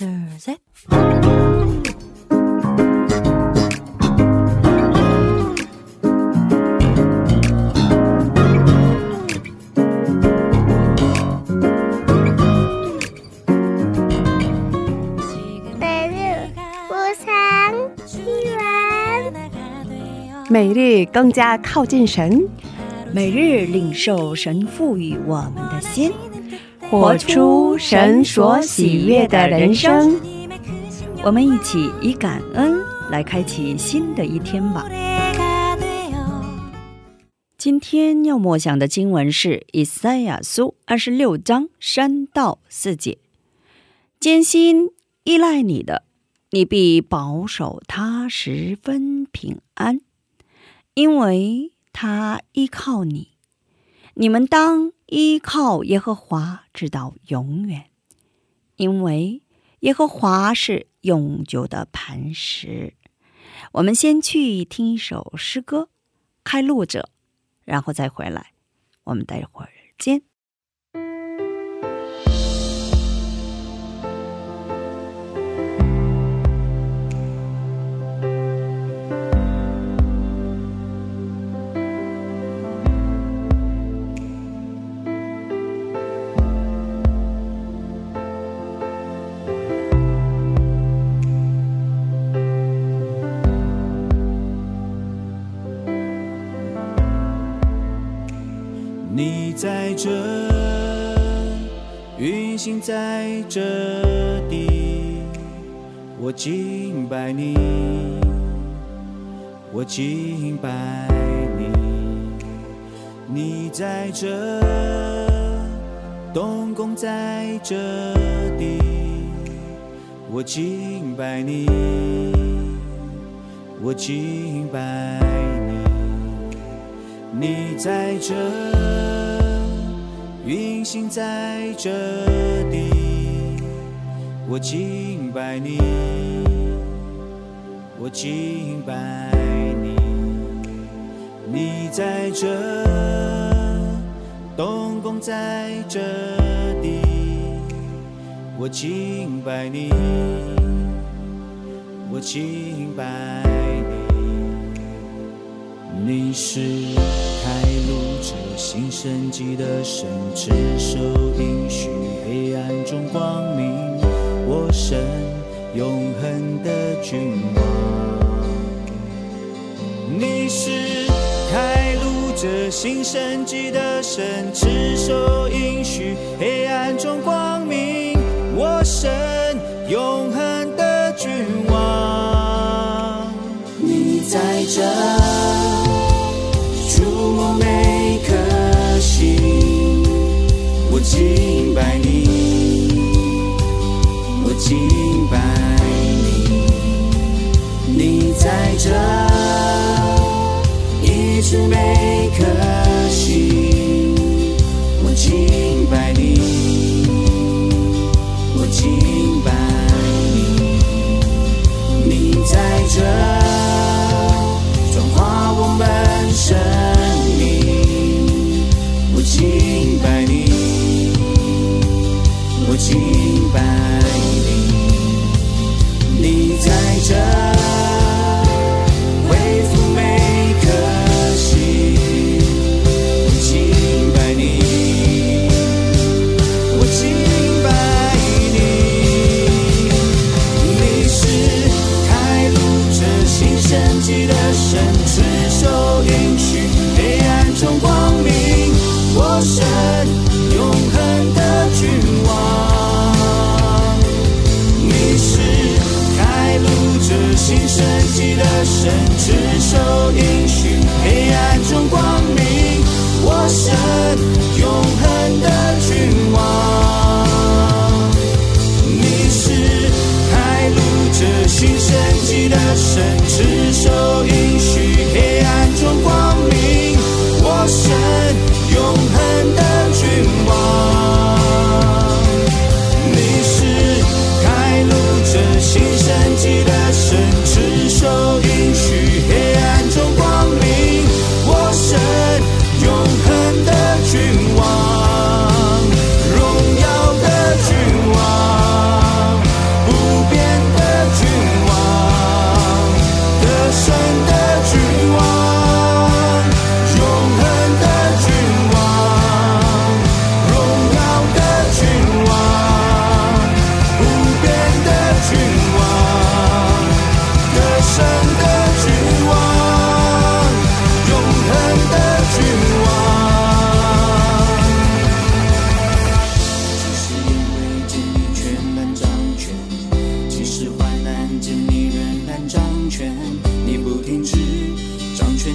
둘, 셋.每日更加靠近神，每日领受神赋予我们的心，活出神所喜悦的人生。我们一起以感恩来开启新的一天吧。今天要默想的经文是 以赛亚 书 26장 3到4节。 艰辛依赖你的，你必保守他十分平安， 因为他依靠你。 你们当依靠耶和华直到永远， 因为耶和华是永久的磐石。 我们先去听一首诗歌《开路者》，然后再回来，我们待会儿见。 运行在这地，我敬拜你，我敬拜你，你在这，动工在这地，我敬拜你，我敬拜你，你在这。 运行在这地，我敬拜你，我敬拜你，你在这，动工在这地，我敬拜你，我敬拜你，你是 开路者新生机的神，执手应许黑暗中光明，我神永恒的君王。你是开路者新生机的神，执手应许黑暗中光明，我神永恒的君王。你在这 你在这，为父每颗心，我敬拜你，我敬拜你，你在这，我唯福没可惜，我敬拜你，我敬拜你，你在这，永恒的君王，你是开路者。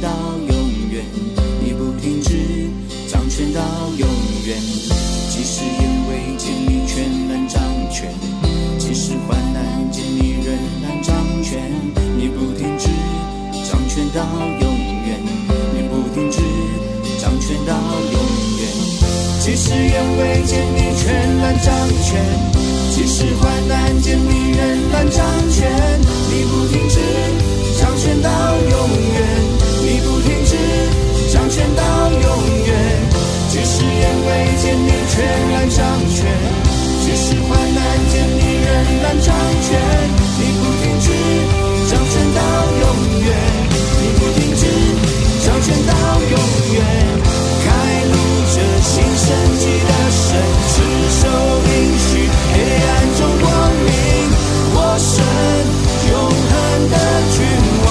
到永远，你不停止，掌权到永远。即使眼未见，你全然掌权；即使患难见，你仍然掌权。你不停止，掌权到永远，你不停止，掌权到永远。即使眼未见，你全然掌权；即使患难见，你仍然掌权。你不停止。掌权到永远，你不停止，掌权到永远。即使眼未见，你全然掌权；即使患难见，你仍然掌权。你不停止，掌权到永远，你不停止，掌权到永远。开路者，新生机的神，持守应许，黑暗中光明，我神。永恒的君王，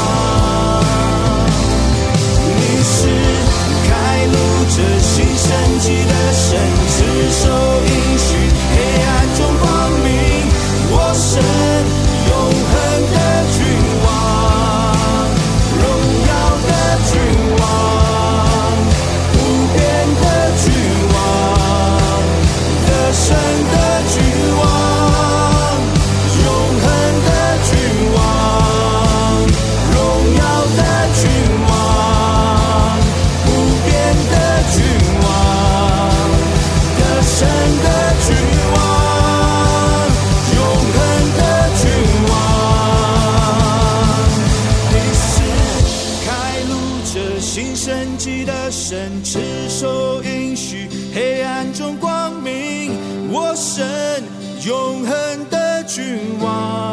你是开路者，新生机的神，持守应许，黑暗中光明，我神，永恒的君王，荣耀的君王，无边的君王，得胜的君王。神持守应许，黑暗中光明，我神永恒的君王。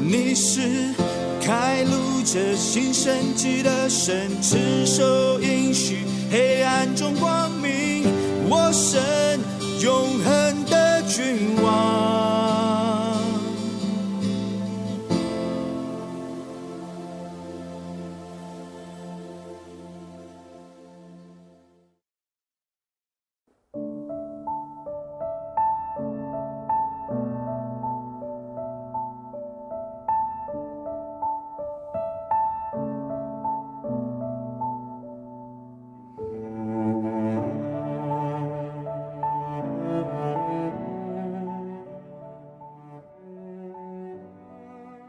你是开路者，新生机的神，持守应许，黑暗中光明，我神永恒的君王。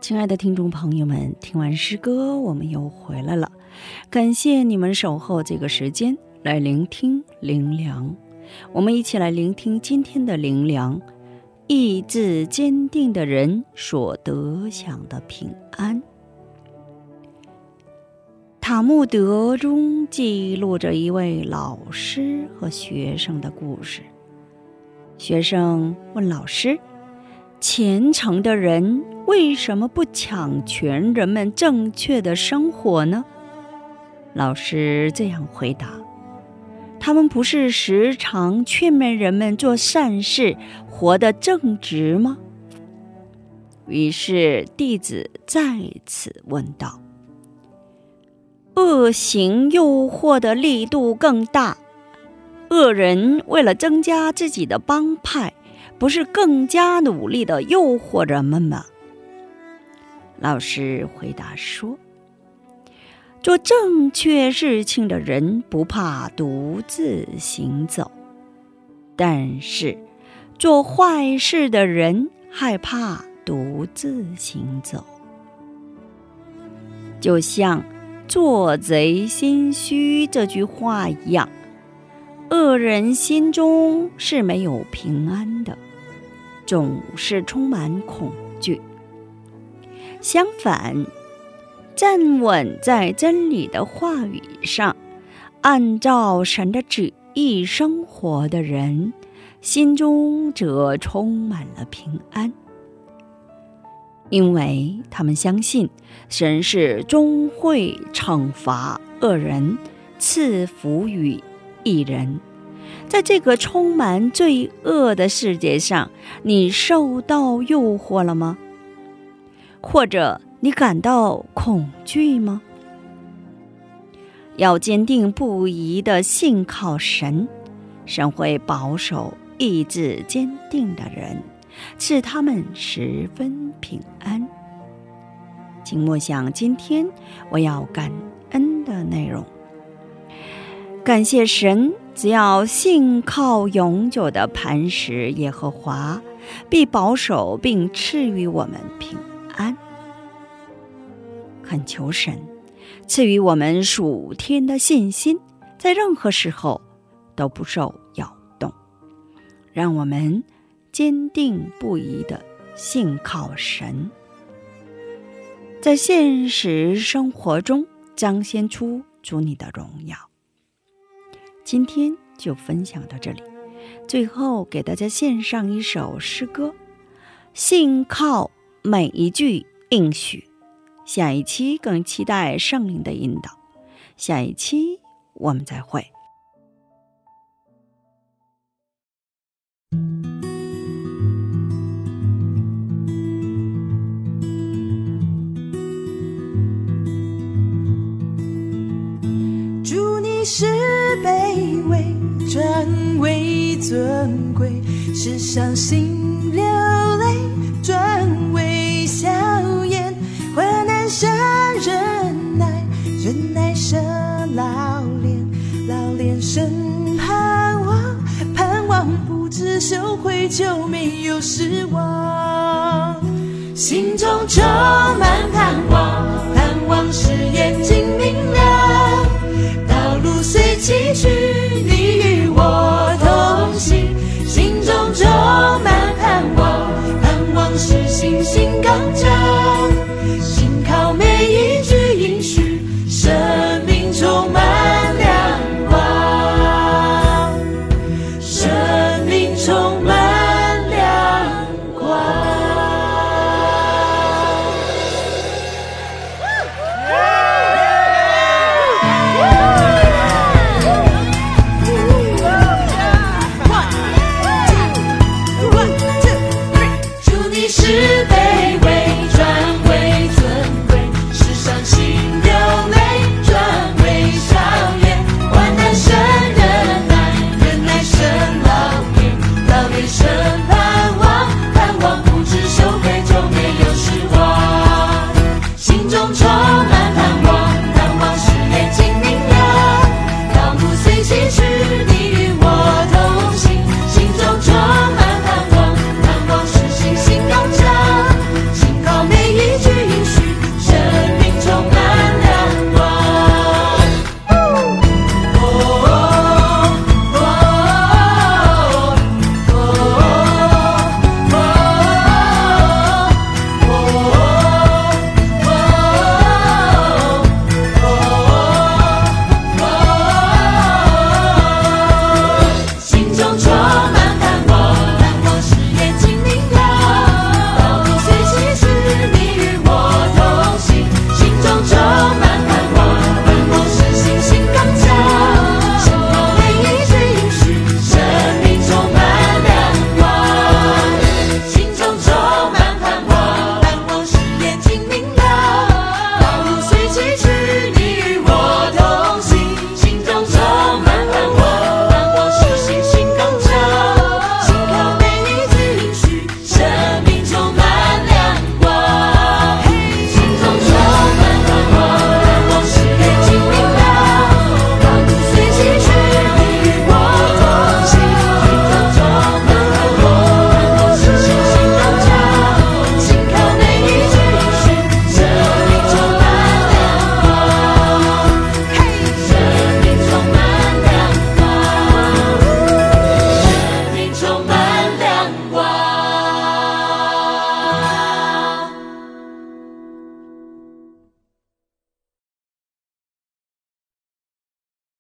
亲爱的听众朋友们，听完诗歌我们又回来了，感谢你们守候这个时间来聆听灵粮。我们一起来聆听今天的灵粮，意志坚定的人所得享的平安。塔木德中记录着一位老师和学生的故事。学生问老师，虔诚的人为什么不抢权人们正确的生活呢？老师这样回答，他们不是时常劝勉人们做善事，活得正直吗？于是弟子再次问道，恶行诱惑的力度更大，恶人为了增加自己的帮派，不是更加努力地诱惑人们吗？老师回答说，做正确事情的人不怕独自行走，但是做坏事的人害怕独自行走。就像做贼心虚这句话一样，恶人心中是没有平安的，总是充满恐惧。相反，站稳在真理的话语上，按照神的旨意生活的人，心中则充满了平安，因为他们相信神是终会惩罚恶人，赐福于一人。在这个充满罪恶的世界上，你受到诱惑了吗？或者你感到恐惧吗？要坚定不移地信靠神，神会保守意志坚定的人，使他们十分平安。请默想今天我要感恩的内容。感谢神，只要信靠永久的磐石耶和华，必保守并赐予我们平安。恳求神赐予我们属天的信心，在任何时候都不受摇动，让我们坚定不移地信靠神，在现实生活中彰显出主你的荣耀。今天就分享到这里，最后给大家献上一首诗歌，信靠每一句应许。下一期更期待圣灵的引导，下一期我们再会。主你是卑微转为尊贵，是伤心流泪转为笑颜，患难生忍耐，忍耐生老练，老练生盼望，盼望不知羞愧，就没有失望，心中充满盼望，盼望是眼睛明亮，道路虽崎岖，你与我同行，心中充满盼望，盼望是信心刚强，是